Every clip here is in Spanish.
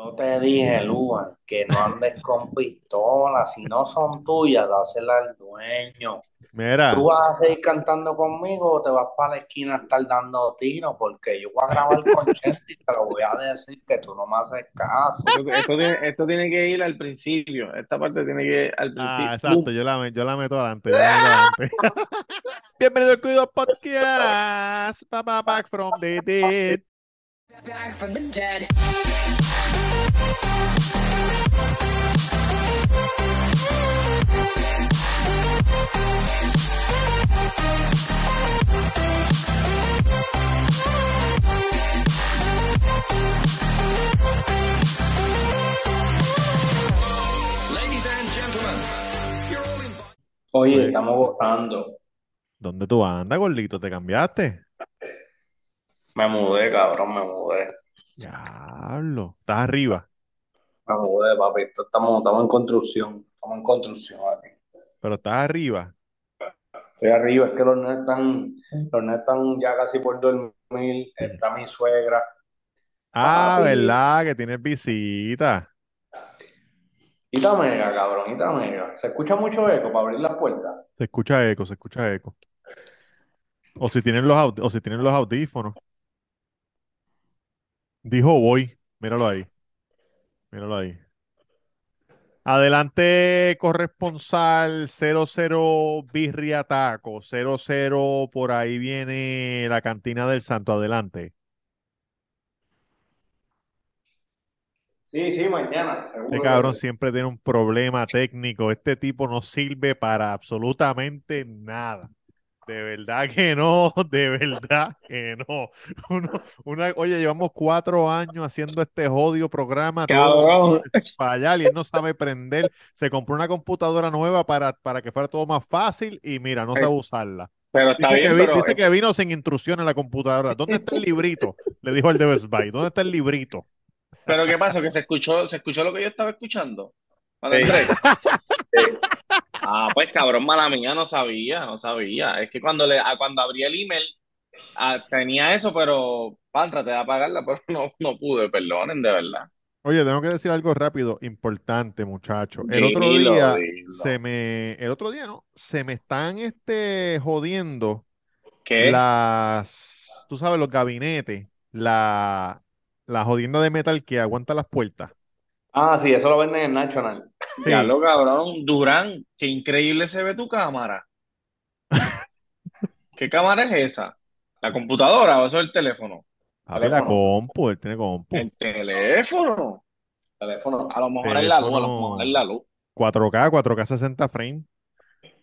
Yo te dije, Luan, que no andes con pistolas. Si no son tuyas, dáselas al dueño. Mira. ¿Tú vas a seguir cantando conmigo o te vas para la esquina a estar dando tiros? Porque yo voy a grabar con Chente y te lo voy a decir que tú no me haces caso. Esto tiene que ir al principio. Esta parte tiene que ir al principio. Ah, exacto. Yo la meto adelante. Bienvenido al Cuidado Podcast. Back from the dead. Back from the dead. Oye, estamos borrando. ¿Dónde tú andas, gordito? ¿Te cambiaste? Me mudé, cabrón, me mudé. Diablo, ¿estás arriba? Me mudé, papi. Estamos en construcción. Estamos en construcción aquí. Pero estás arriba. Estoy arriba, es que los nenes están ya casi por dormir. Está mi suegra. Ah, ¿verdad? Que tienes visita. Ita mega, cabrón, ita mega. ¿Se escucha mucho eco para abrir las puertas? Se escucha eco. O si tienen los audífonos. Dijo voy. Míralo ahí. Adelante, corresponsal 00 Birria Taco, 00 por ahí viene la cantina del Santo, adelante. Sí, mañana. Este cabrón siempre tiene un problema técnico, este tipo no sirve para absolutamente nada. De verdad que no. Oye, llevamos 4 años haciendo este jodido programa. Cabrón. Fallar y él no sabe prender. Se compró una computadora nueva para que fuera todo más fácil y mira, no sabe usarla. Pero está dice bien, que, pero dice que vino sin intrusión en la computadora. ¿Dónde está el librito? Le dijo el de Best Buy. ¿Dónde está el librito? ¿Pero qué pasó? ¿Que se escuchó lo que yo estaba escuchando? ¿Vale? Sí. Ah, pues cabrón, mala mía, no sabía. Es que cuando abrí el email tenía eso, pero traté de apagarla, pero no pude, perdonen, de verdad. Oye, tengo que decir algo rápido, importante, muchacho. El otro día. Se me están jodiendo. ¿Qué? Tú sabes, los gabinetes, la jodienda de metal que aguanta las puertas. Ah, sí, eso lo venden en National. Sí. Ya lo cabrón, Durán, qué increíble se ve tu cámara. ¿Qué cámara es esa? ¿La computadora o eso es el teléfono? A ver, la compu, él tiene compu. El teléfono. A lo mejor es la luz, 4K, 60 frames.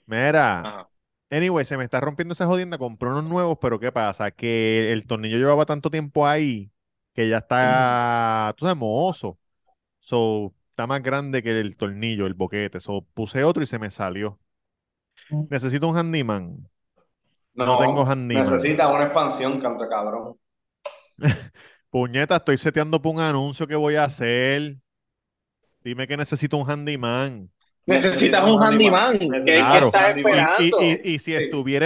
Mira. Ajá. Anyway, se me está rompiendo esa jodienda, compré unos nuevos, pero ¿qué pasa? Que el tornillo llevaba tanto tiempo ahí que ya está, tú sabes, mohoso. So, está más grande que el tornillo, el boquete. So, puse otro y se me salió. Necesito un handyman. No tengo handyman. Necesitas una expansión, canto cabrón. Puñeta, estoy seteando por un anuncio que voy a hacer. Dime que necesito un handyman. Necesitas un handyman. Claro. ¿Qué estás esperando?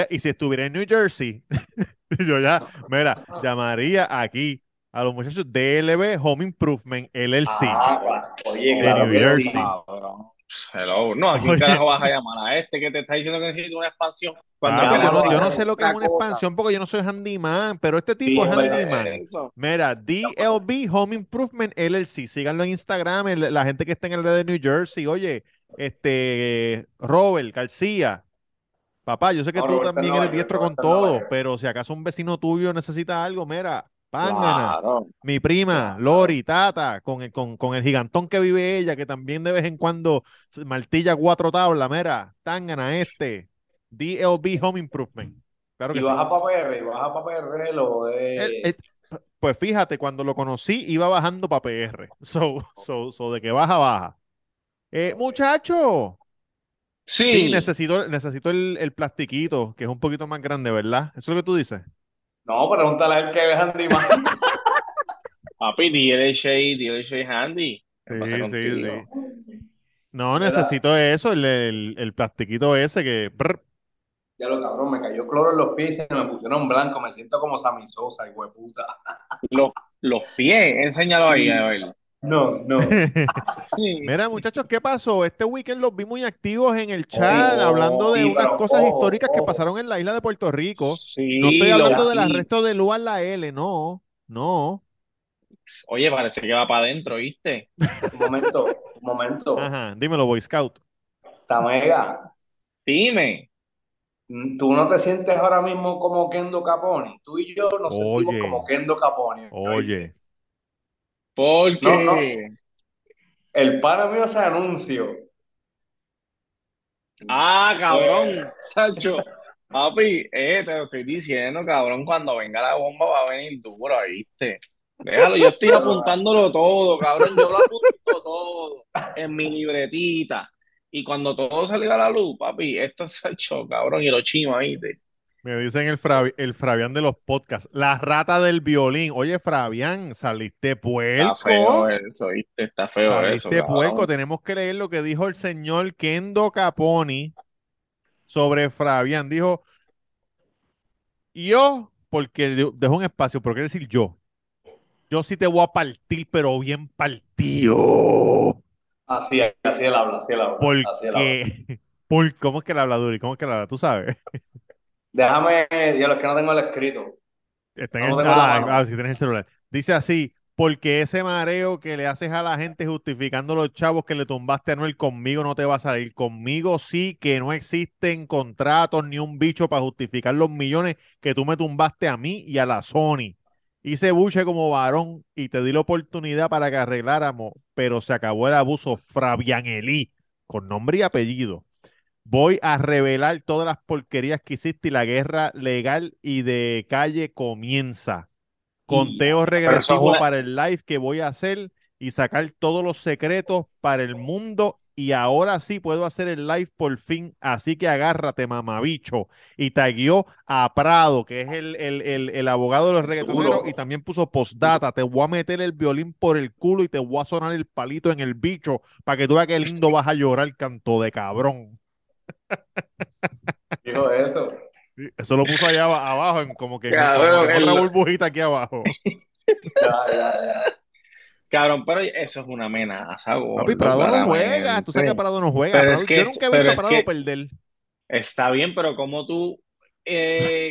Y si estuviera en New Jersey, yo ya, mira, llamaría aquí a los muchachos DLB Home Improvement LLC. Oye, claro New Jersey. Sí, hello. No, ¿a quién carajo vas a llamar? A este que te está diciendo que necesita una expansión. Yo no sé lo que es una expansión porque yo no soy handyman, pero este tipo sí, es handyman. Mira, DLB Home Improvement LLC. Síganlo en Instagram, la gente que está en el de New Jersey. Oye, Robert García. Papá, yo sé que tú también eres diestro con todo, pero si acaso un vecino tuyo necesita algo, mira, Pángana, claro. Mi prima, Lori, Tata, con el gigantón que vive ella, que también de vez en cuando martilla 4 tablas, mira, Tángana, DLB Home Improvement. Claro que ¿Y baja para PR lo de... Pues fíjate, cuando lo conocí iba bajando para PR, so de que baja. Muchacho, sí necesito el plastiquito, que es un poquito más grande, ¿verdad? ¿Eso es lo que tú dices? No, pregúntale a él que es handyman. Papi, DL Shade Handy. Sí. No, necesito eso, el plastiquito ese que... Ya lo cabrón, me cayó cloro en los pies y se me pusieron blanco. Me siento como Sammy Sosa, hijo de puta. Los pies, enséñalo ahí, a ver. No. Sí. Mira, muchachos, ¿qué pasó? Este weekend los vi muy activos en el chat, hablando de unas cosas históricas que pasaron en la isla de Puerto Rico. Sí, no estoy hablando del arresto de Lu a la L, no. Oye, parece que va para adentro, ¿viste? Un momento. Ajá, dímelo, Boy Scout. Tamega, dime. ¿Tú no te sientes ahora mismo como Kendo Kaponi? Tú y yo nos sentimos como Kendo Kaponi. Oye. Porque no. El pana mío se anunció. Ah, cabrón, Sancho. Papi, te lo estoy diciendo, cabrón, cuando venga la bomba va a venir duro, ¿viste? Déjalo, yo estoy apuntándolo todo, cabrón, yo lo apunto todo en mi libretita. Y cuando todo salga a la luz, papi, esto es Sancho, cabrón, y lo chima, ¿viste? Me dicen el Fabián de los podcasts, la rata del violín. Oye, Fabián, saliste puerco. Está feo eso, ¿viste? Está feo saliste eso. Saliste puerco. Cabrón. Tenemos que leer lo que dijo el señor Kendo Kaponi sobre Fabián. Dijo, yo, porque dejó un espacio, pero quiere decir yo sí te voy a partir, pero bien partido. Así él habla, así él habla. ¿Cómo es que él habla, Duri? ¿Cómo es que él habla? ¿Tú sabes? Déjame, yo los que no tengo el escrito. Si tienes el celular. Dice así, porque ese mareo que le haces a la gente justificando los chavos que le tumbaste a Anuel, conmigo no te va a salir. Conmigo sí que no existen contratos ni un bicho para justificar los millones que tú me tumbaste a mí y a la Sony. Hice buche como varón y te di la oportunidad para que arregláramos, pero se acabó el abuso. Fabianelí, con nombre y apellido. Voy a revelar todas las porquerías que hiciste y la guerra legal y de calle comienza. Conteo regresivo para el live que voy a hacer y sacar todos los secretos para el mundo. Y ahora sí puedo hacer el live por fin. Así que agárrate, mamabicho. Y taguió a Prado, que es el abogado de los reggaetoneros. Y también puso postdata. Te voy a meter el violín por el culo y te voy a sonar el palito en el bicho para que tú veas que lindo vas a llorar, canto de cabrón. Dijo eso. Eso lo puso allá abajo, en como que cabrón, en otra burbujita aquí abajo. Ya. Cabrón, pero eso es una amenaza. Papi, Prado no juega. Tú sabes que Prado no juega. Pero Prado, yo nunca he visto a Prado perder. Está bien, pero como tú,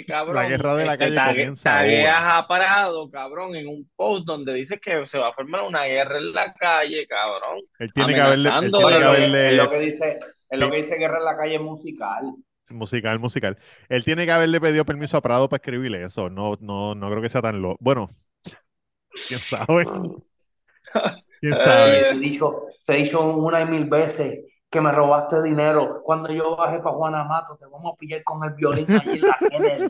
cabrón, la guerra de la calle comienza. Tagueas a Prado, cabrón, en un post donde dices que se va a formar una guerra en la calle, cabrón. Él tiene que haberle. Es lo que dice guerra en la calle musical. Musical. Él tiene que haberle pedido permiso a Prado para escribirle eso. No creo que sea tan loco. Bueno, quién sabe. ¿Quién sabe? Te he dicho 1,000 veces que me robaste dinero. Cuando yo baje para Guanamato, te vamos a pillar con el violín allí en la calle.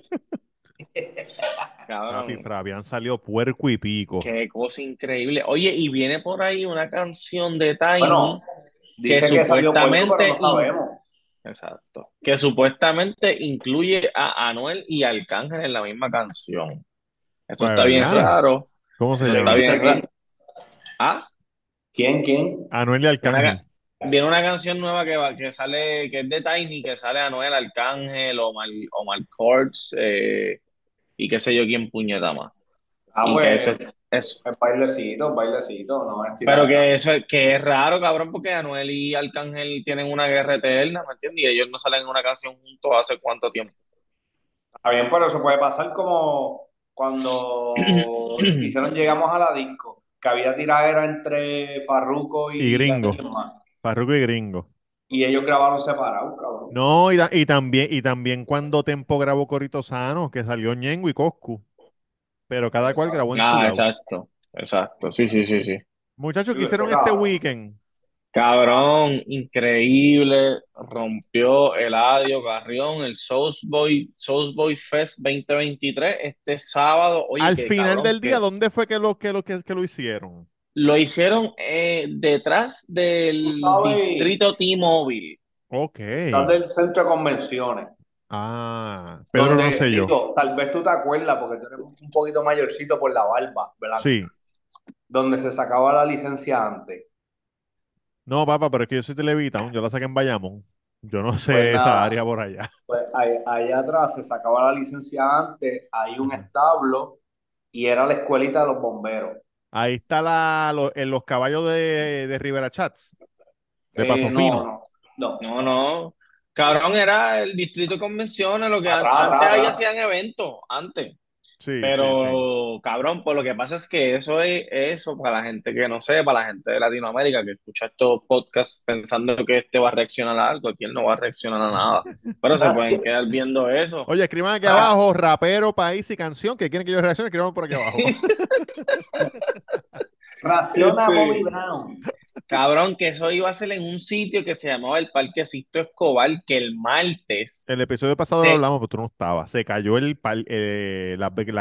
Papi, Fabián salió puerco y pico. Qué cosa increíble. Oye, y viene por ahí una canción de Tiny. Bueno, que supuestamente salió puerco, no exacto. Que supuestamente incluye a Anuel y Arcángel en la misma canción. Eso está bien raro. ¿Cómo se llama? Está bien raro. ¿Ah? ¿Quién? Anuel y Arcángel. Viene una canción nueva que sale, que es de Tiny, que sale Anuel, Arcángel o Malcords, y qué sé yo quién puñeta más. Eso. Es bailecito, no es tirado. Pero que es raro, cabrón, porque Anuel y Arcángel tienen una guerra eterna, ¿me entiendes? Y ellos no salen en una canción juntos hace cuánto tiempo. Está bien, pero eso puede pasar como cuando hicieron Llegamos a la Disco, que había tiradera entre Farruko y Gringo. Y ellos grabaron separados, cabrón. No, y también cuando Tempo grabó Corito Sano, que salió Ñengo y Coscu. Pero cada cual grabó en su lado. Exacto. Sí. Muchachos, ¿qué hicieron este weekend? Cabrón, increíble. Rompió Eladio Carrión, el South Boy Fest 2023 este sábado. Oye, al final del día, ¿dónde fue que lo hicieron? Lo hicieron detrás del distrito T-Mobile. Ok. Detrás del centro de convenciones. Ah, Pedro donde, no sé yo. Digo, tal vez tú te acuerdas, porque tú eres un poquito mayorcito por la barba, ¿verdad? Sí. Donde se sacaba la licencia antes. No, papá, pero es que yo soy Televita, yo la saqué en Bayamón. Yo no sé esa área por allá. Pues allá atrás se sacaba la licencia antes, hay un establo y era la escuelita de los bomberos. Ahí está los caballos de Rivera Chats. De Paso Fino. No. Cabrón, era el distrito de convenciones, lo que antes ahí hacían eventos, antes. Sí, pero, sí. Cabrón, pues lo que pasa es que eso es eso, para la gente que no sepa, para la gente de Latinoamérica que escucha estos podcasts pensando que este va a reaccionar a algo, aquí él no va a reaccionar a nada, pero se pueden quedar viendo eso. Oye, escriban aquí abajo, rapero, país y canción, que quieren que yo reaccione, escriban por aquí abajo. Raciona Bobby Brown. Cabrón, que eso iba a ser en un sitio que se llamaba el Parque Sisto Escobar, que el martes... El episodio pasado lo hablamos, pero tú no estabas. Se cayó las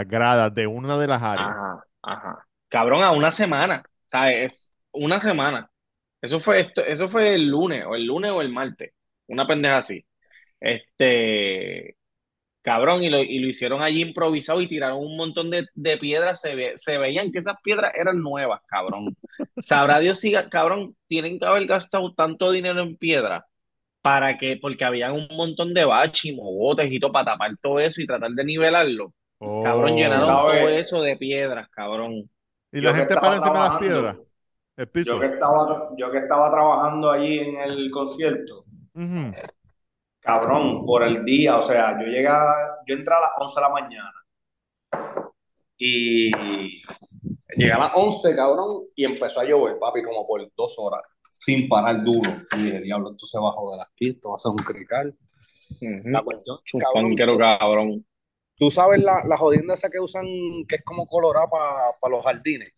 gradas de una de las áreas. Ajá. Cabrón, a una semana. ¿Sabes? Una semana. Eso fue el lunes o el martes. Una pendeja así. Cabrón, y lo hicieron allí improvisado y tiraron un montón de piedras. Se veían que esas piedras eran nuevas, cabrón. Sabrá Dios si, cabrón, tienen que haber gastado tanto dinero en piedra porque habían un montón de baches y mogotes y todo para tapar todo eso y tratar de nivelarlo. Oh, cabrón, llenaron todo eso de piedras, cabrón. ¿Y la gente para encima de las piedras? El piso. Yo que estaba trabajando allí en el concierto. Uh-huh. Cabrón, por el día, o sea, yo entré a las 11 de la mañana y llegué a las 11, cabrón, y empezó a llover, papi, como por 2 horas, sin parar duro. Y dije, diablo, esto se bajó de las pistas, va a ser un crical. Uh-huh. La cuestión, cabrón. ¿Tú sabes la jodienda esa que usan, que es como colorada para los jardines?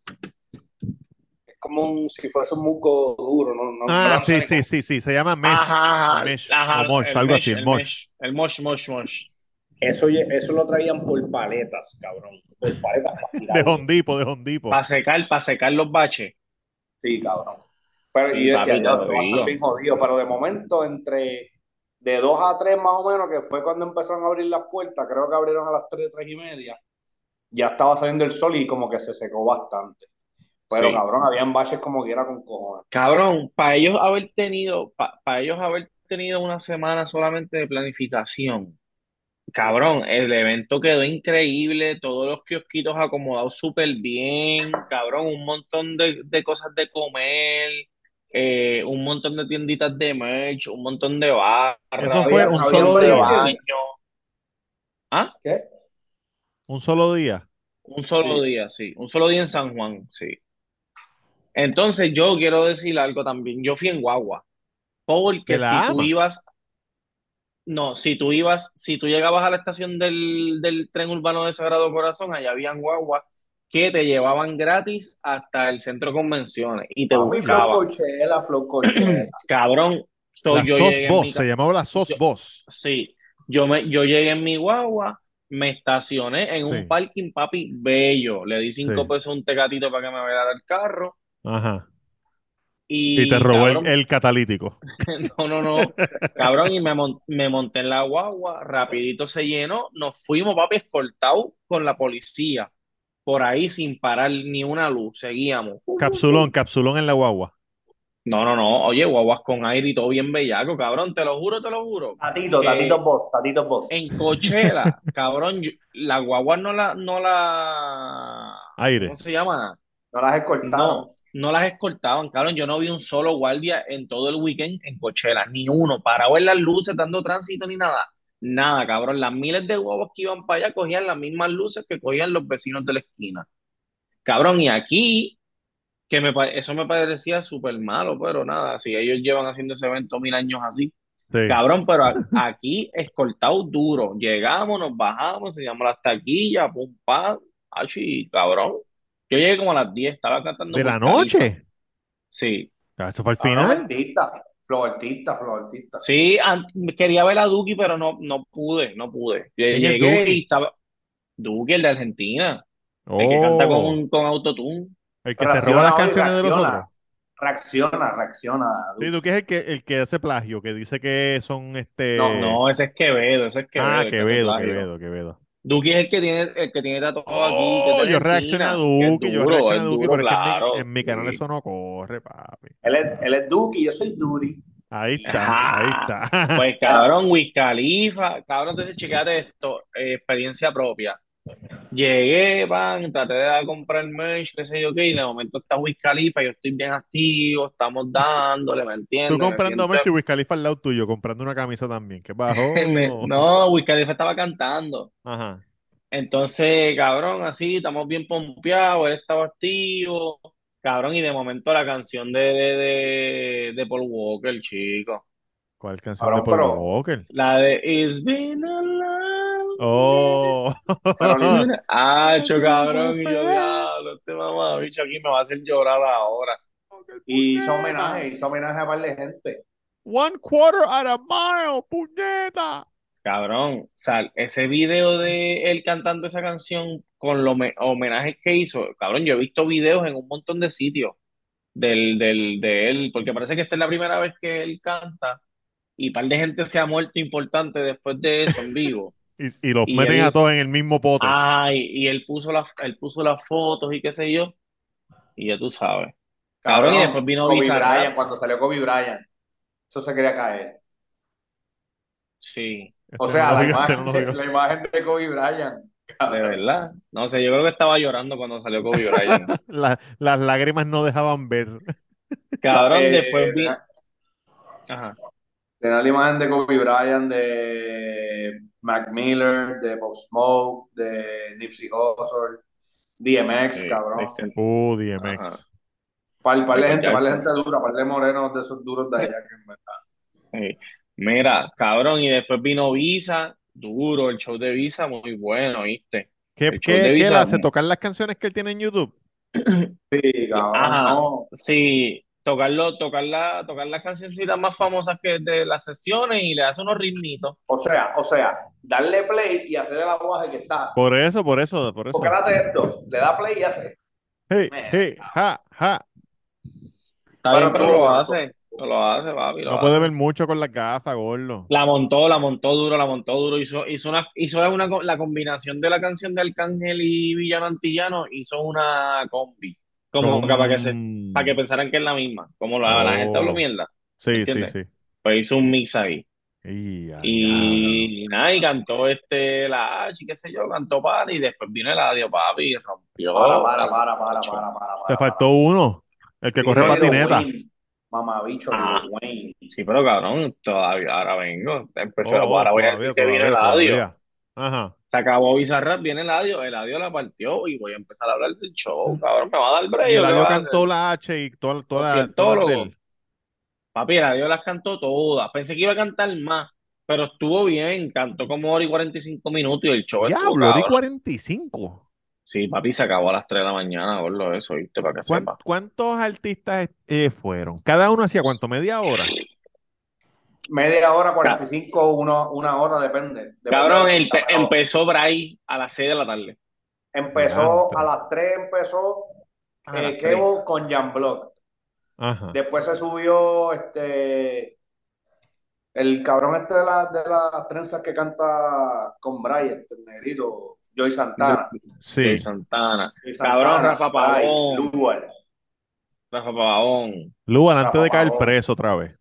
Como si fuese un musgo duro, ¿no? Sí, se llama mesh. Ajá, mosh, algo mesh, así, el mosh. Eso lo traían por paletas, cabrón. Por paletas para tirar. De Hondipo. Para secar los baches. Sí, cabrón. Pero sí, yo decía, ya estoy bien jodido, pero de momento de 2 a 3 más o menos, que fue cuando empezaron a abrir las puertas, creo que abrieron a las 3:30, ya estaba saliendo el sol y como que se secó bastante. Pero sí. Cabrón, habían baches como quiera con cojones. Cabrón, para ellos haber tenido una semana solamente de planificación. Cabrón, el evento quedó increíble, todos los kiosquitos acomodados súper bien, cabrón, un montón de cosas de comer, un montón de tienditas de merch, un montón de barras. Eso fue un solo día. Baño. ¿Ah? ¿Qué? Un solo día, sí. Un solo día en San Juan, sí. Entonces, yo quiero decir algo también. Yo fui en guagua. Porque si tú llegabas a la estación del tren urbano de Sagrado Corazón, allá habían guaguas que te llevaban gratis hasta el centro de convenciones y te buscaban. Flow Coachella. Cabrón. Se llamaba la Sos Boss. Sí. Yo llegué en mi guagua, me estacioné en un parking, papi, bello. Le di 5 pesos a un tecatito para que me velara el carro. Ajá. Y te robó, cabrón, el catalítico. No. Cabrón, y me monté en la guagua, rapidito se llenó, nos fuimos, papi, escoltados con la policía. Por ahí sin parar ni una luz, seguíamos. Capsulón en la guagua. No. Oye, guaguas con aire y todo bien bellaco, cabrón. Te lo juro. Tatito Boss. En Coachella, cabrón, las guaguas no la... Aire. ¿Cómo se llama? No las escoltaban. No las escoltaban, cabrón. Yo no vi un solo guardia en todo el weekend en Coachella. Ni uno. Parado en las luces, dando tránsito, ni nada. Nada, cabrón. Las miles de guaguas que iban para allá cogían las mismas luces que cogían los vecinos de la esquina. Cabrón, y aquí... eso me parecía súper malo, pero nada, si ellos llevan haciendo ese evento 1000 años así. Sí. Cabrón, pero aquí escoltado duro. Llegamos, nos bajamos, enseñamos las taquillas, pum, pam. Achi, cabrón. Yo llegué como a las 10, estaba cantando. ¿De la noche? Sí. ¿Eso fue al final? Flow artista. Sí, quería ver a Duki, pero no pude. Llegué y estaba... Duki, el de Argentina. El que canta con autotune. El que reacciona, se roba las canciones de los otros. Reacciona. Sí, tú que es el que hace plagio, que dice que son No, ese es Quevedo. Ah, Quevedo. Duki es el que tiene tatuado aquí. Yo reacciono a Duki, pero claro. Es que en mi canal eso no corre, papi. Él es Duki, yo soy Duri. Ahí está. Pues cabrón, Wiz Khalifa, cabrón, entonces checate esto, experiencia propia. Llegué, van, traté de comprar merch, qué sé yo qué, y de momento está Wiz Khalifa, yo estoy bien activo, estamos dándole, ¿me entiendes? Tú comprando merch y Wiz Khalifa al lado tuyo, comprando una camisa también, ¿qué bajó? No, Wiz Khalifa estaba cantando. Ajá. Entonces, cabrón, así, estamos bien pompeados, él estaba activo, cabrón, y de momento la canción de Paul Walker, chico. ¿Cuál canción cabrón, de Paul Walker? La de It's Been a Long... ¡Oh! ¡Acho, cabrón! Y yo, diablo, este mamá, bicho aquí me va a hacer llorar ahora. Y hizo homenaje a par de gente. One quarter at a mile, puñeta. Cabrón, sal, ese video de él cantando esa canción con los homenajes que hizo, cabrón, yo he visto videos en un montón de sitios de él, porque parece que esta es la primera vez que él canta. Y par de gente se ha muerto importante después de eso en vivo. y los y meten él, a todos en el mismo poto. Ay, y él puso las fotos y qué sé yo. Y ya tú sabes. Cabrón, y después vino Visa. Cuando salió Kobe Bryant, eso se quería caer. Sí. O sea, la imagen de Kobe Bryant. Cabrón. De verdad. No sé, yo creo que estaba llorando cuando salió Kobe Bryant. Las lágrimas no dejaban ver. Cabrón, después vino... Ajá. Tener la imagen de Kobe Bryant, de Mac Miller, de Bob Smoke, de Nipsey Hussle, DMX, okay, cabrón. DMX. Ajá. Par de gente dura, par de morenos de esos duros de allá, que en verdad. Hey, mira, cabrón, y después vino Visa, duro, el show de Visa, muy bueno, ¿viste? ¿Qué él hace? ¿Tocar las canciones que él tiene en YouTube? Sí, cabrón. Ajá, no. Sí. Tocar las cancioncitas más famosas que de las sesiones y le hace unos ritmitos. O sea, darle play y hacerle la voz que está. Por eso. Porque hace esto, le da play y hace. Hey, man, hey, ja, ja. Está bueno, bien, pero lo hace, papi. No puede ver mucho con las gafas, gordo. La montó duro. Hizo la combinación de la canción de Arcángel y Villano Antillano, hizo una combi. Como para que pensaran que es la misma, como la gente habló mierda. Sí, ¿entiendes? Sí. Pues hizo un mix ahí. Y cantó la H, qué sé yo, cantó Party y después vino Eladio, papi, y rompió. Para. Te faltó uno, el que corre patineta. Mamabicho, Wayne. Sí, pero cabrón, todavía ahora vengo. Ahora voy a decir que viene Eladio. Ajá. Se acabó Bizarrap, viene Eladio la partió y voy a empezar a hablar del show, cabrón, me va a dar break. Eladio cantó la H y todas. Papi, Eladio las cantó todas, pensé que iba a cantar más, pero estuvo bien, cantó como hora y 45 minutos y el show estuvo, cabrón. ¿Hora y 45? Sí, papi, se acabó a las 3 de la mañana, gordo, eso, ¿viste? Para que sepa. ¿Cuántos artistas fueron? ¿Cada uno hacía cuánto? ¿Media hora? Media hora, 45, una hora, depende. Cabrón, empezó Bray a las 6 de la tarde. A las 3 empezó Kevo con Jan Block. Ajá. Después se subió el cabrón de las trenzas que canta con Bray, el negrito, Joy Santana. Sí. Joy Santana. Cabrón, Rafa Pavón. Luan, antes de caer preso otra vez.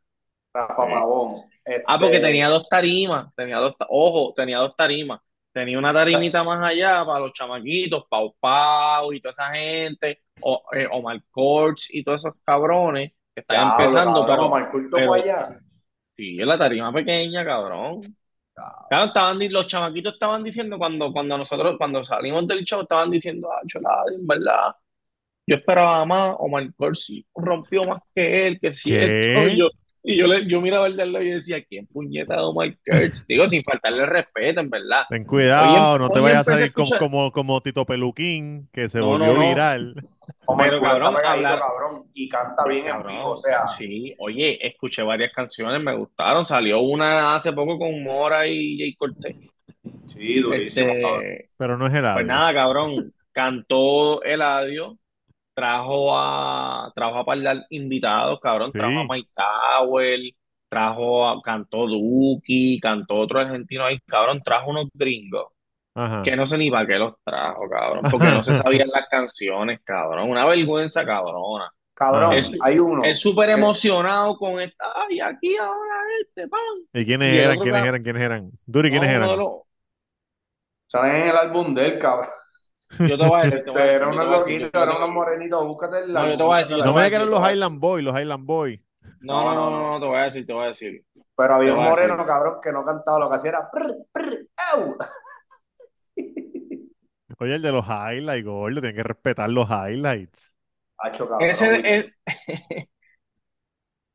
Porque tenía dos tarimas. Tenía una tarimita más allá para los chamaquitos, Pau Pau y toda esa gente, o Malcords y todos esos cabrones que están empezando. Pero allá. Sí, es la tarima pequeña, cabrón. Claro, los chamaquitos estaban diciendo cuando salimos del show, estaban diciendo, chulada, en verdad. Yo esperaba más, o Malcords sí rompió más que él, que si yo. Y yo miraba el del lado y decía, ¿quién puñeta Malcords? Digo, sin faltarle respeto, en verdad. Ten cuidado, no te vayas a salir como Tito Peluquín, que se volvió viral. Pero cabrón, y canta bien, cabrón, en vivo, o sea. Sí, oye, escuché varias canciones, me gustaron. Salió una hace poco con Mora y Jay Cortés. Sí, durísimo. Pero no es Eladio. Pues nada, cabrón, cantó Eladio. Trajo a par de invitados, cabrón, sí. Trajo a Mike Tower, cantó Duki, cantó otro argentino ahí, cabrón, trajo unos gringos. Ajá. Que no sé ni para qué los trajo, cabrón, porque no se sabían las canciones, cabrón, una vergüenza cabrona. Cabrón, hay uno. Es súper emocionado con esta, ay, aquí ahora pan. ¿Y quiénes eran? Duri, ¿quiénes eran? Salen en el álbum del cabrón. Yo te voy a decir. Era unos loquitos, eran unos morenitos. Búscate el. No, yo te voy a decir. No me digan los Island Boys, los Island Boys. No, te voy a decir. Pero había un moreno, cabrón, que no cantaba, lo que hacía era. Oye, el de los highlights, gordo, tienen que respetar los highlights. Hacho, cabrón.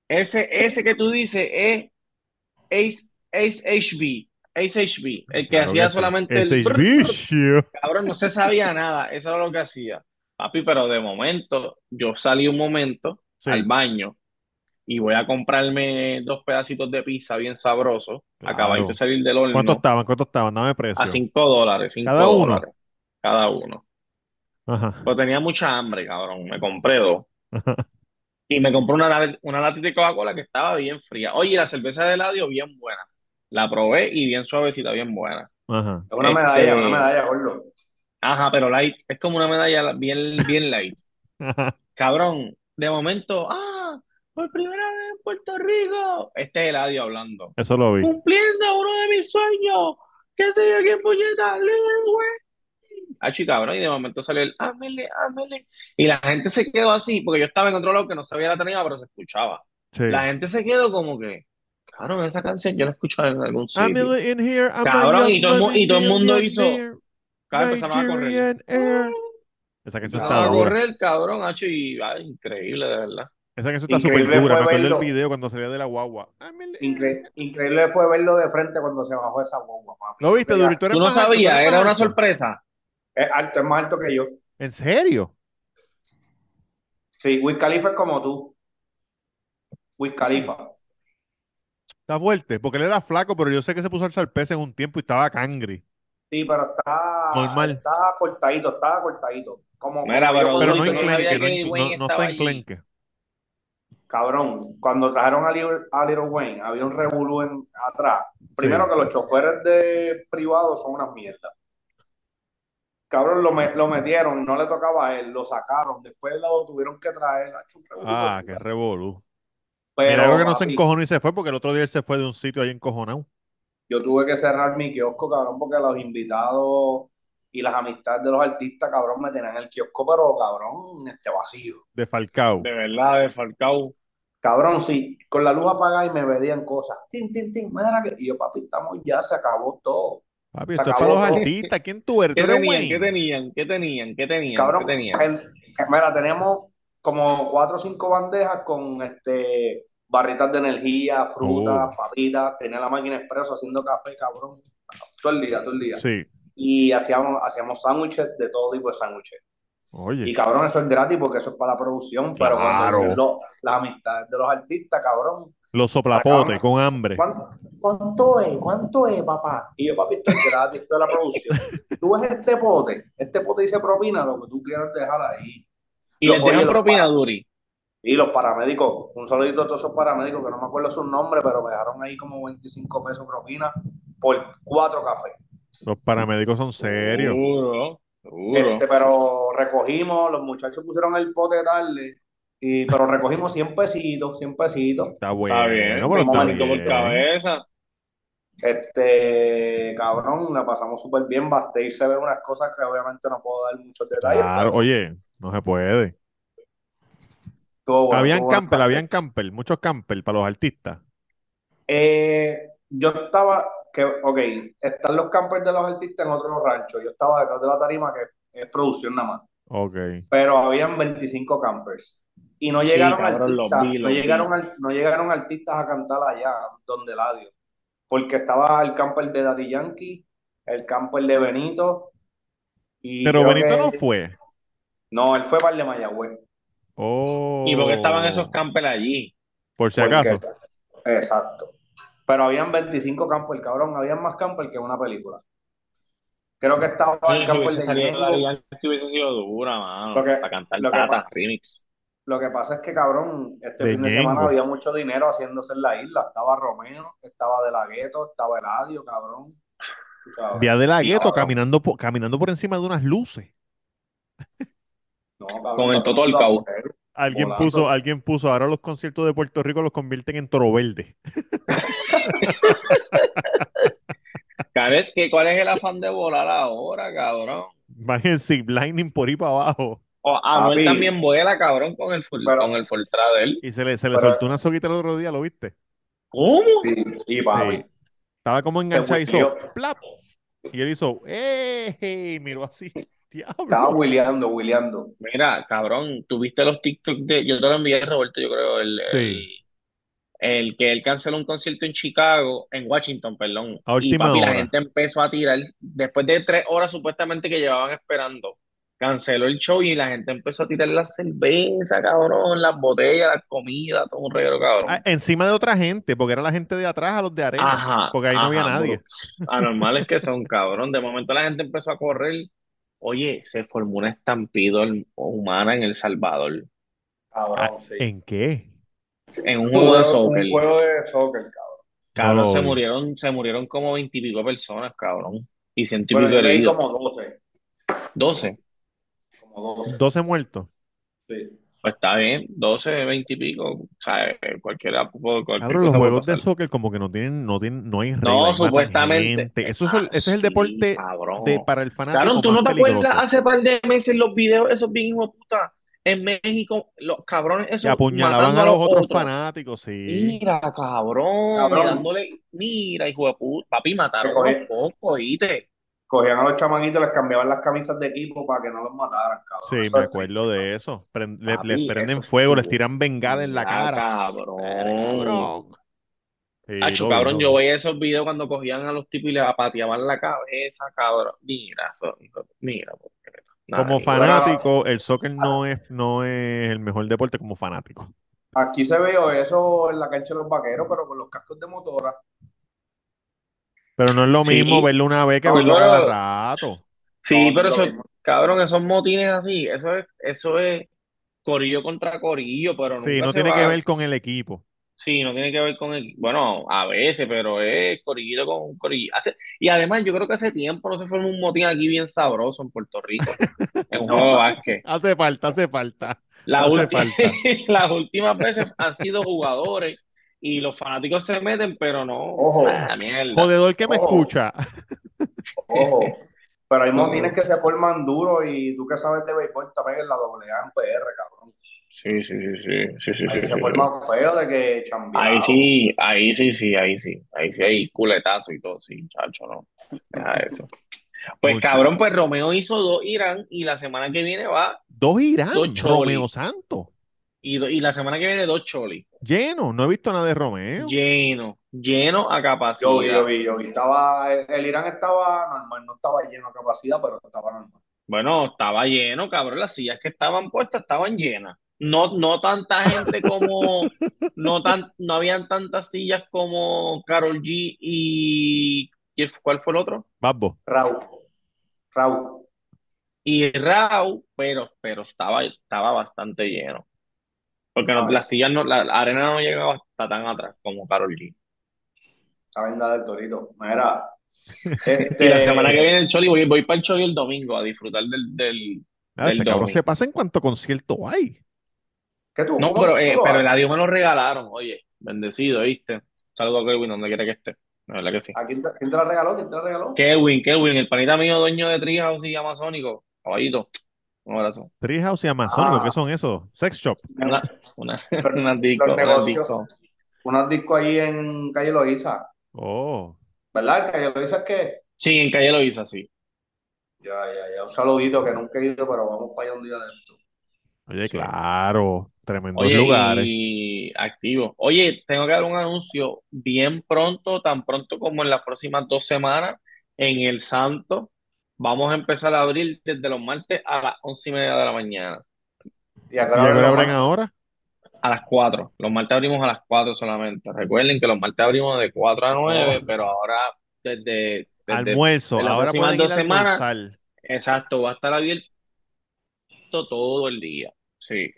Ese que tú dices es Ace HB, el que claro hacía que solamente es el... HB. Cabrón, no se sabía nada, eso era lo que hacía. Papi, pero de momento, yo salí un momento al baño y voy a comprarme 2 pedacitos de pizza bien sabrosos. Claro. Acabáis de salir del horno. ¿Cuánto estaban? Dame precio. A $5. Cada uno. Ajá. Pero tenía mucha hambre, cabrón. Me compré 2. Ajá. Y me compré una latita de Coca-Cola que estaba bien fría. Oye, la cerveza de Eladio, bien buena. La probé y bien suavecita, bien buena. Ajá. Es una medalla, gordo. Ajá, pero light. Es como una medalla bien light. Ajá. Cabrón, de momento... Por primera vez en Puerto Rico. Este es Eladio hablando. Eso lo vi. Cumpliendo uno de mis sueños. ¿Qué sé yo qué puñeta? Achi, cabrón. Y de momento salió el ámele. Y la gente se quedó así, porque yo estaba en otro lado que no sabía la tenía, pero se escuchaba. Sí. La gente se quedó como que, cabrón, esa canción yo la escuchaba en algún sitio. Ámele in here. Cabrón, y todo el mundo hizo. Cabrón, empezaba a correr. Esa canción estaba. A correr, cabrón, Achi. Y increíble, de verdad. Esa que eso está súper dura, me acuerdo del video cuando salía de la guagua. Increíble fue verlo de frente cuando se bajó esa guagua, papi. ¿Lo viste, Duri? Tú no sabías, era una sorpresa. Es más alto que yo. ¿En serio? Sí, Wiz Khalifa es como tú. Wiz Khalifa. Está fuerte, porque él era flaco, pero yo sé que se puso al salpés en un tiempo y estaba cangri. Sí, pero está... normal. Está cortadito. Pero no está enclenque. Cabrón, cuando trajeron a Little Wayne, había un revolú atrás. Primero que los choferes de privados son unas mierdas. Cabrón, lo metieron, no le tocaba a él, lo sacaron. Después lo tuvieron que traer. Qué revolú. Pero creo que no se encojonó y se fue, porque el otro día él se fue de un sitio ahí encojonado. Yo tuve que cerrar mi kiosco, cabrón, porque los invitados y las amistades de los artistas, cabrón, me tenían el kiosco, pero cabrón, vacío. De Falcao. De verdad, de Falcao. Cabrón, sí, con la luz apagada y me veían cosas. Y yo, papi, estamos ya, se acabó todo. Papi, esto es para los artistas. ¿Quién tú eres? ¿Qué tenían? Cabrón, ¿qué tenían? Mira, tenemos como 4 o 5 bandejas con barritas de energía, frutas, papitas. Tenía la máquina expreso haciendo café, cabrón. Todo el día. Sí. Y hacíamos sándwiches, de todo tipo de sándwiches. Oye. Y cabrón, eso es gratis porque eso es para la producción, pero claro. Las amistades de los artistas, cabrón. Los soplapotes con hambre. ¿Cuánto es, papá? Y yo, papi, esto es gratis, esto es la producción. Tú ves este pote dice propina, lo que tú quieras dejar ahí. Y les dejan propina, Duri. Y los paramédicos, un saludito a todos esos paramédicos, que no me acuerdo su nombre, pero me dejaron ahí como $25 propina por 4 cafés. Los paramédicos son serios. Seguro. Pero recogimos, los muchachos pusieron el pote tarde, pero recogimos 100 pesitos. Está bueno. Está bien. Por cabeza. Cabrón, la pasamos súper bien. Basté y se ve unas cosas que obviamente no puedo dar muchos detalles. Claro, pero... oye, no se puede. Bueno, habían camper, muchos camper para los artistas. Yo estaba... están los campers de los artistas en otros ranchos. Yo estaba detrás de la tarima, que es producción nada más. Okay. Pero habían 25 campers. Y no llegaron llegaron artistas a cantar allá, donde Eladio. Porque estaba el camper de Daddy Yankee, el camper de Benito. Y pero Benito no fue. No, él fue para el de Mayagüez. Oh. ¿Y por qué estaban esos campers allí? Por si acaso. Exacto. Pero habían 25 campers, cabrón. Habían más campers que una película. Creo que estaba el camper de Gringo. Si hubiese sido dura, mano. Para cantar Tata Remix. Lo que pasa es que, cabrón, fin de semana había mucho dinero haciéndose en la isla. Estaba Romero, estaba De La Gueto, estaba Eladio, cabrón. Vía De La Gueto caminando por encima de unas luces. No, cabrón, con el Toto al cabo. Alguien puso, ahora los conciertos de Puerto Rico los convierten en Toro Verde. ¿Sabes qué? ¿Cuál es el afán de volar ahora, cabrón? Van en zip lining por ahí para abajo. Oh, Anuel también vuela, cabrón, con el Fortrado él. Y se le soltó una soguita el otro día, ¿lo viste? ¿Cómo? Sí, papi. Sí. Estaba como enganchado y hizo plap. Y él hizo, ¡eh! Miró así. Diablo. Estaba huileando. Mira, cabrón, ¿tuviste los TikTok de...? Yo te lo envié, Roberto, yo creo. El que él canceló un concierto en Chicago, en Washington, perdón. Y papi, la gente empezó a tirar. Después de 3 horas supuestamente que llevaban esperando, canceló el show y la gente empezó a tirar la cerveza, cabrón, las botellas, la comida, todo un reguero, cabrón. Ah, encima de otra gente, porque era la gente de atrás a los de arena, porque ahí no había nadie. Anormales que son, cabrón. De momento la gente empezó a correr. Oye, se formó una estampida humana en El Salvador. Cabrón, sí. ¿En qué? En un juego de soccer. Un juego de soccer, cabrón. Cabrón, se murieron como 20 y pico personas, cabrón. Y 100 y pico heridos. Como 12. ¿12? 12 muertos. Sí. Pues está bien, 12, 20 y pico. O sea, cualquier cabrón, los juegos de soccer como que no hay reglas. No, supuestamente. Ese es el deporte para el fanático. Claro, tú no te acuerdas hace par de meses los videos, esos bien hijo de puta. En México, los cabrones esos apuñalaban a los otros fanáticos, sí. Mira, cabrón. Mira, hijo de puta. Papi, mataron un poco, ¿oíste? Cogían a los chamaquitos, les cambiaban las camisas de equipo para que no los mataran, cabrón. Sí, eso me acuerdo de eso. Les prenden fuego, les tiran bengala en la cara. Cabrón. Sí, Acho, cabrón, yo veía esos videos cuando cogían a los tipos y les apateaban la cabeza, cabrón. Mira, porque... Nada, como fanático, el soccer no es el mejor deporte como fanático. Aquí se veo eso en la cancha de los Vaqueros, pero con los cascos de motora. Pero no es lo mismo verlo una vez que verlo cada rato. Sí, pero cabrón, esos motines así, eso es corillo contra corillo, pero nunca no tiene que ver con el equipo. Sí, no tiene que ver con el... Bueno, a veces, pero es corillito con corillito. Y además, yo creo que hace tiempo no se formó un motín aquí bien sabroso en Puerto Rico. En un juego de básquet. Hace falta. Las últimas veces han sido jugadores y los fanáticos se meten, pero no. Ojo. Jodedor que me escucha. Ojo. Pero hay motines que se forman duros y tú que sabes de béisbol también en la AA en PR, cabrón. Sí. Ahí se forma feo de que chambeado. Ahí sí, hay culetazo y todo, sí, chacho, no. Deja eso. Pues cabrón, pues Romeo hizo 2 Irán y la semana que viene va... 2 Irán, 2 Romeo Santo. Y la semana que viene 2 Choli. Lleno, no he visto nada de Romeo. Lleno a capacidad. Yo vi. El Irán estaba normal, no estaba lleno a capacidad, pero estaba normal. Bueno, estaba lleno, cabrón, las sillas que estaban puestas estaban llenas. No tanta gente como... no habían tantas sillas como Karol G y... ¿Cuál fue el otro? Babbo. Rau. Y Rau, pero estaba bastante lleno. Porque las sillas la arena no llegaba hasta tan atrás como Karol G. La venda del Torito. Mira. Y la semana que viene el Choli, voy para el Choli el domingo a disfrutar del domingo. Cabrón se pasa en cuanto concierto hay. No, pero el adiós me lo regalaron, oye, bendecido, ¿viste? Saludos a Kelvin, donde quiera que esté, la verdad que sí. ¿A quién te la regaló? Kelvin, el panita mío, dueño de Treehouse y Amazónico, caballito, un abrazo. Treehouse y Amazónico, ¿qué son esos? Sex shop. Unas discos ahí en Calle Loiza. Oh. ¿Verdad? ¿En Calle Loiza es qué? Sí, en Calle Loiza, sí. Ya, un saludito que nunca he ido, pero vamos para allá un día de esto. Oye, claro. Tremendos lugares. Y activo. Oye, tengo que dar un anuncio bien pronto, tan pronto como en las próximas 2 semanas, en El Santo. Vamos a empezar a abrir desde los martes a las 11:30 de la mañana. ¿Y a qué hora abren ahora? A las 4. Los martes abrimos a las 4 solamente. Recuerden que los martes abrimos de 4 a 9, pero ahora desde almuerzo. Desde ahora las próximas 2 semanas. Almorzar. Exacto, va a estar abierto todo el día. Sí.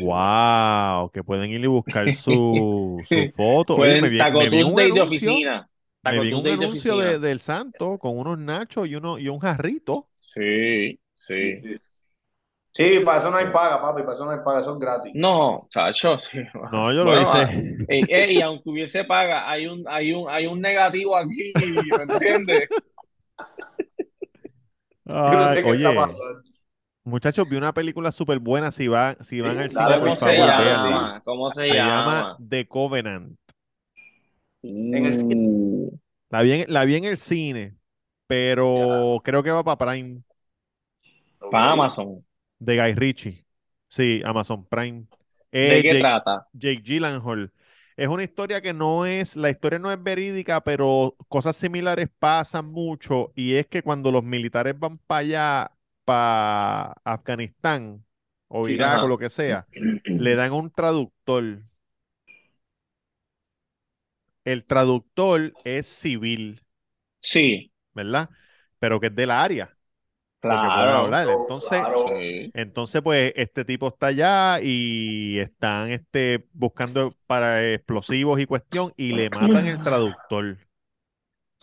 Wow, que pueden ir y buscar su foto. Oye, me vi un anuncio del Santo con unos nachos y un jarrito. Sí. Sí, para eso no hay paga, papi, para eso no hay paga, eso es gratis. No, chacho, sí. No, yo lo hice. Y aunque hubiese paga, hay un negativo aquí, ¿me entiendes? Yo no sé qué está pasando. Muchachos, vi una película súper buena. Si van al cine, por favor, vean. ¿Cómo se llama? Se llama The Covenant. En el cine. La vi en el cine, pero creo que va para Prime. Para Amazon. De Guy Ritchie. Sí, Amazon Prime. ¿De qué trata? Jake Gyllenhaal. Es una historia que la historia no es verídica, pero cosas similares pasan mucho, y es que cuando los militares van para allá, para Afganistán o Irak o lo que sea, le dan un traductor. El traductor es civil. Sí. ¿Verdad? Pero que es de la área. Claro, hablar. Entonces, pues, este tipo está allá y están buscando para explosivos y cuestión, y le matan el traductor.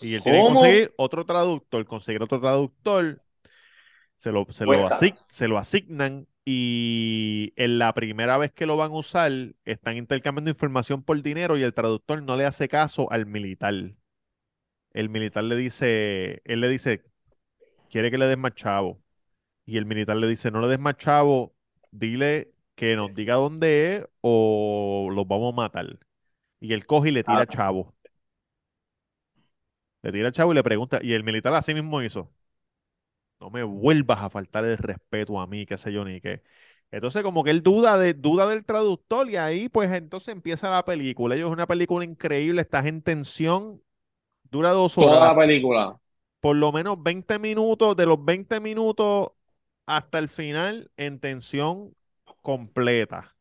Y él tiene que conseguir otro traductor, se lo asignan, y en la primera vez que lo van a usar, están intercambiando información por dinero, y el traductor no le hace caso al militar. El militar le dice... quiere que le des más chavo, y el militar le dice, no le des más chavo, dile que nos diga dónde es o los vamos a matar, y él coge y le tira chavo, y le pregunta, y el militar así mismo hizo, no me vuelvas a faltar el respeto a mí, qué sé yo ni qué. Entonces como que él duda del traductor, y ahí pues entonces empieza la película. Es una película increíble, estás en tensión, dura 2 horas toda la película, por lo menos 20 minutos, de los 20 minutos hasta el final, en tensión completa.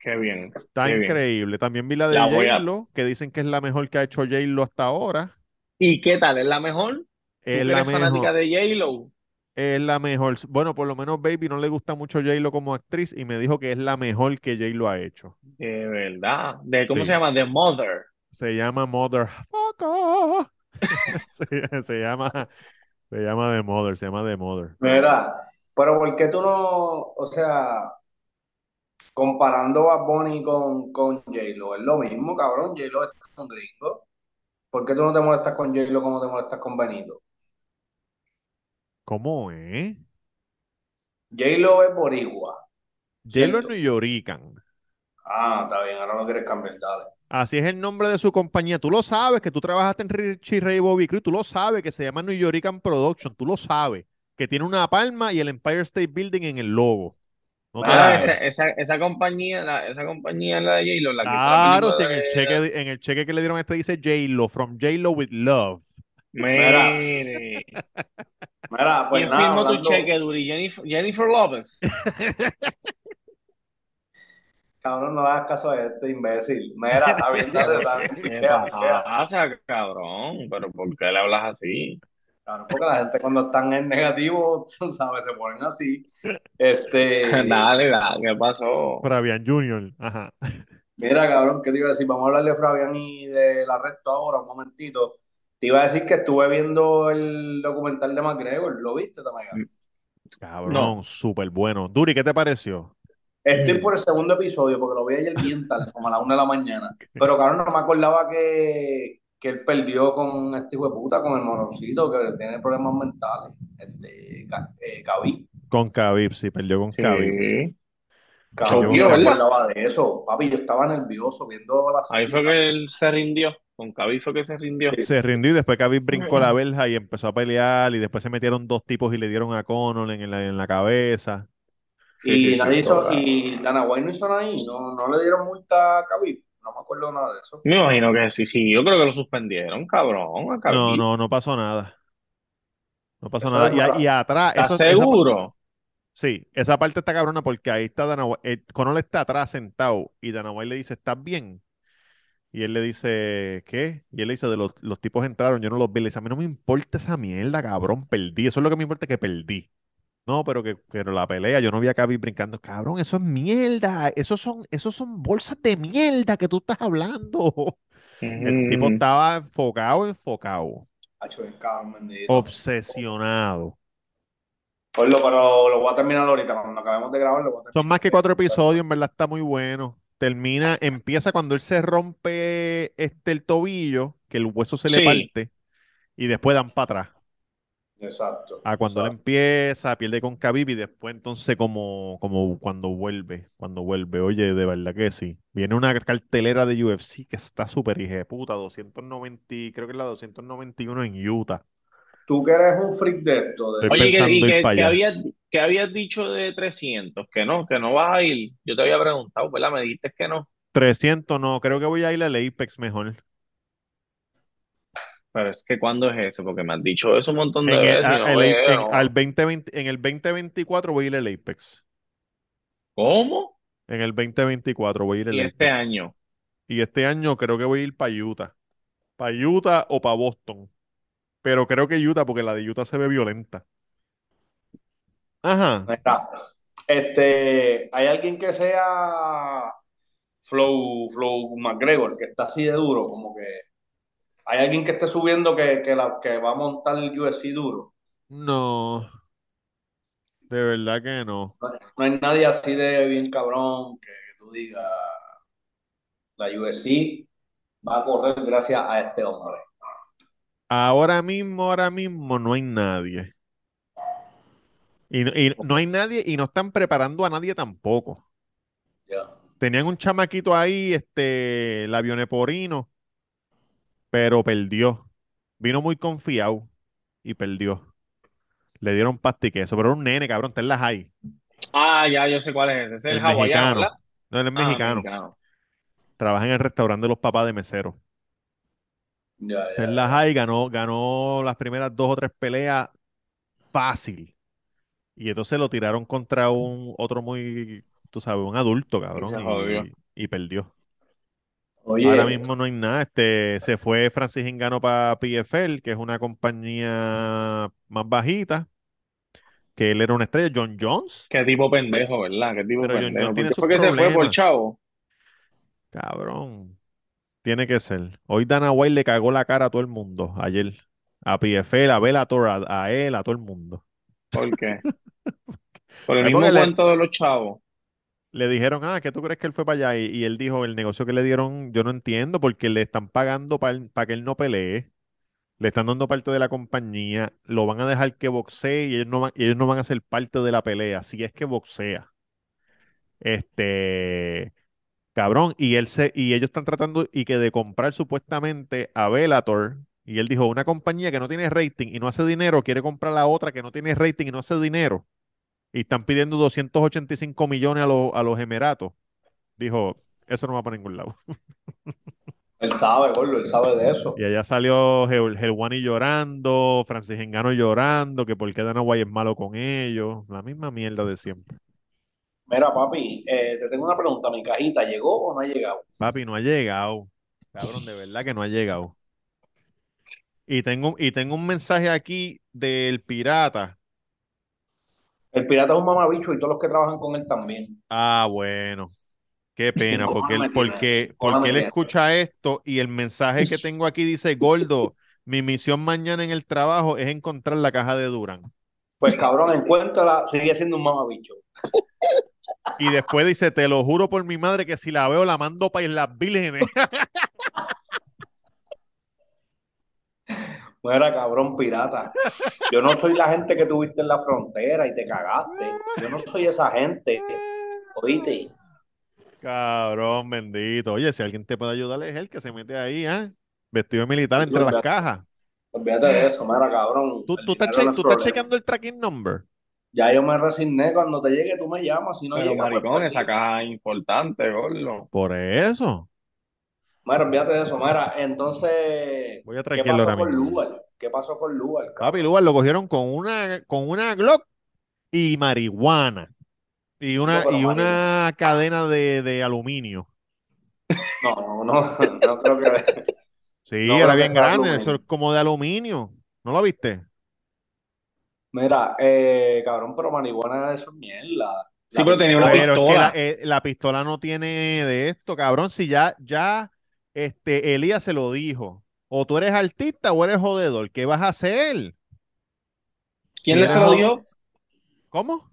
Qué bien. Está increíble. Bien. También vi la de J-Lo, que dicen que es la mejor que ha hecho J-Lo hasta ahora. ¿Y qué tal? ¿Es la mejor? ¿Es la mejor fanática de J-Lo? Es la mejor. Bueno, por lo menos Baby no le gusta mucho J-Lo como actriz, y me dijo que es la mejor que J-Lo ha hecho. De verdad. ¿Cómo se llama? The Mother. Se llama Mother. ¡Foco! se llama The Mother. Mira, pero ¿por qué tú no, o sea, comparando a Bonnie con J-Lo, es lo mismo, cabrón? J-Lo es un gringo. ¿Por qué tú no te molestas con J-Lo como te molestas con Benito? ¿Cómo es? J-Lo es boricua. J-Lo es newyoricano. Ah, está bien, ahora no quieres cambiar, dale. Así es el nombre de su compañía. Tú lo sabes, que tú trabajaste en Richie Ray Bobby Crew. Tú lo sabes, que se llama New Yorican Production. Tú lo sabes, que tiene una palma y el Empire State Building en el logo. No, esa compañía es la de J-Lo. Claro, si en el cheque que le dieron a este dice J-Lo, from J-Lo with love. Mire. Mira, pues ¿quién firmó tu cheque, Duri? Jennifer Lopez. Cabrón, no le hagas caso a este imbécil. Mira, aviéntate también. ¿Qué pasa, cabrón? ¿Pero por qué le hablas así? Claro, porque la gente cuando están en negativo, ¿sabes? Se ponen así. Dale, ¿qué pasó? Fabián Junior, ajá. Mira, cabrón, ¿qué te iba a decir? Vamos a hablar de Fabián y del arresto ahora, un momentito. Te iba a decir que estuve viendo el documental de McGregor. ¿Lo viste también? Cabrón, no. Súper bueno. Duri, ¿qué te pareció? Estoy por el segundo episodio, porque lo vi ayer bien tarde, como a las 1 de la mañana. Pero cabrón, no me acordaba que él perdió con este hijo de puta, con el moroncito, que tiene problemas mentales. Khabib. Con Khabib, sí, perdió con Khabib. Yo no me acordaba de eso, papi, yo estaba nervioso viendo la serie. Ahí fue que él se rindió. Con Khabib fue que se rindió. Se rindió, y después Khabib brincó la verja y empezó a pelear, y después se metieron 2 tipos y le dieron a Conor en la cabeza. Y nadie hizo, y Dana White no hizo nada ahí, no le dieron multa a Khabib, no me acuerdo nada de eso. Me imagino que sí, yo creo que lo suspendieron, cabrón, a Khabib. No pasó nada. No pasó eso nada. Y atrás. ¿Estás seguro? Sí, esa parte está cabrona, porque ahí está Dana White. Conor está atrás sentado, y Dana White le dice, ¿estás bien? Y él le dice, ¿qué? Y él le dice, de los tipos entraron, yo no los vi. Le dice, a mí no me importa esa mierda, cabrón, perdí. Eso es lo que me importa, que perdí. No, pero la pelea, yo no vi a Khabib brincando. Cabrón, eso es mierda. Esos son bolsas de mierda que tú estás hablando. El tipo estaba enfocado. Obsesionado. Oye, pero lo voy a terminar ahorita. Cuando acabemos de grabar, lo voy a terminar. Son más que 4 episodios, en verdad está muy bueno. Empieza cuando él se rompe el tobillo, que el hueso se le parte, y después dan para atrás. Exacto. A cuando él empieza, pierde con Khabib y después entonces como cuando vuelve. Oye, de verdad que sí. Viene una cartelera de UFC que está súper hijeputa, 290, creo que es la 291 en Utah. Tú que eres un freak de esto. Oye, que habías dicho de 300, que no vas a ir. Yo te había preguntado, ¿verdad? Me dijiste que no. 300 no, creo que voy a ir al Apex mejor. Pero es que ¿cuándo es eso? Porque me han dicho eso un montón de veces. En el 2024 voy a ir al Apex. ¿Cómo? En el 2024 voy a ir al Apex. ¿Y este año? Y este año creo que voy a ir para Utah. Para Utah o para Boston. Pero creo que Utah, porque la de Utah se ve violenta. Ajá. Está. ¿Hay alguien que sea Flow McGregor, que está así de duro, como que hay alguien que esté subiendo que va a montar el UFC duro? No, de verdad que no. No hay nadie así de bien cabrón que tú digas la UFC va a correr gracias a este hombre. Ahora mismo no hay nadie. Y no hay nadie y no están preparando a nadie tampoco. Ya. Yeah. Tenían un chamaquito ahí, el avioneporino, pero perdió. Vino muy confiado y perdió. Le dieron pasta y queso, pero era un nene, cabrón, tenlas ahí. Ah, ya, yo sé cuál es ese. Es el hawaiano, ¿verdad? No, él es mexicano. Trabaja en el restaurante de los papás de mesero. Ya. Tenlas ahí, ganó las primeras 2 o 3 peleas fácil. Y entonces lo tiraron contra otro muy... Tú sabes, un adulto, cabrón, y perdió. Oye, ahora mismo no hay nada. Se fue Francis Ngannou para PFL, que es una compañía más bajita, que él era una estrella. John Jones. Qué tipo pendejo, ¿verdad? Qué tipo Pero pendejo. John Jones porque se fue por chavo. Cabrón. Tiene que ser. Hoy Dana White le cagó la cara a todo el mundo, ayer. A PFL, a Bellator, a él, a todo el mundo. ¿Por qué? Por el mismo cuento de los chavos. Le dijeron, ¿qué tú crees que él fue para allá? Y él dijo, el negocio que le dieron, yo no entiendo, porque le están pagando para que él no pelee, le están dando parte de la compañía, lo van a dejar que boxee y ellos no van a ser parte de la pelea, si es que boxea. Cabrón, y ellos están tratando de comprar supuestamente a Bellator, y él dijo, una compañía que no tiene rating y no hace dinero, quiere comprar a otra que no tiene rating y no hace dinero. Y están pidiendo 285 millones a los Emiratos. Dijo, eso no va para ningún lado. Él sabe, gordo, él sabe de eso. Y allá salió Helwani llorando, Francis Ngannou llorando, que por qué Dana White es malo con ellos. La misma mierda de siempre. Mira, papi, te tengo una pregunta. ¿Mi cajita llegó o no ha llegado? Papi, no ha llegado. Cabrón, de verdad que no ha llegado. Y tengo un mensaje aquí del Pirata. El Pirata es un mamabicho y todos los que trabajan con él también. Ah, bueno. Qué pena, porque él escucha esto y el mensaje que tengo aquí dice, Gordo, mi misión mañana en el trabajo es encontrar la caja de Durán. Pues cabrón, encuéntrala, sigue siendo un mamabicho. Y después dice, te lo juro por mi madre que si la veo la mando para Islas Vírgenes. No era cabrón pirata. Yo no soy la gente que tuviste en la frontera y te cagaste. Yo no soy esa gente. ¿Oíste? Cabrón bendito. Oye, si alguien te puede ayudar es el que se mete ahí, vestido de militar entre las cajas. Olvídate de eso, mera cabrón. ¿Tú estás chequeando el tracking number? Ya yo me resigné. Cuando te llegue tú me llamas. Si no pero llega, maricón, pues, esa caja es importante, gordo. Por eso. Mira, olvídate de eso, mira. Entonces, voy a tranquilo ahora mismo. ¿Qué pasó con Lugar? Papi, Lugar lo cogieron con una Glock y marihuana. Y una cadena de aluminio. No creo que... Sí, no era bien grande, eso, como de aluminio. ¿No lo viste? Mira, cabrón, pero marihuana eso es mierda. Sí, pero tenía una pistola. Es que la pistola no tiene de esto, cabrón. Si ya... Elías se lo dijo. O tú eres artista o eres jodedor. ¿Qué vas a hacer? ¿Quién le se lo dijo? ¿Cómo?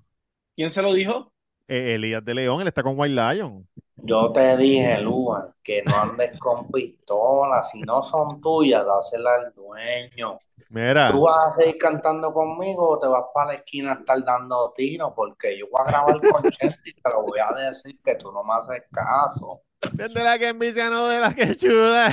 ¿Quién se lo dijo? Elías de León. Él está con White Lion. Yo te dije, Luan, que no andes con pistolas. Si no son tuyas, dáselas al dueño. Mira. ¿Tú vas a seguir cantando conmigo o te vas para la esquina a estar dando tiros? Porque yo voy a grabar con Chente y te lo voy a decir que tú no me haces caso. De la que envicia, no de la que chula.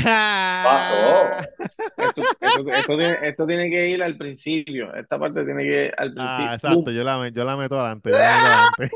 Esto tiene que ir al principio. Esta parte tiene que ir al principio. Ah, exacto. Yo la meto adelante.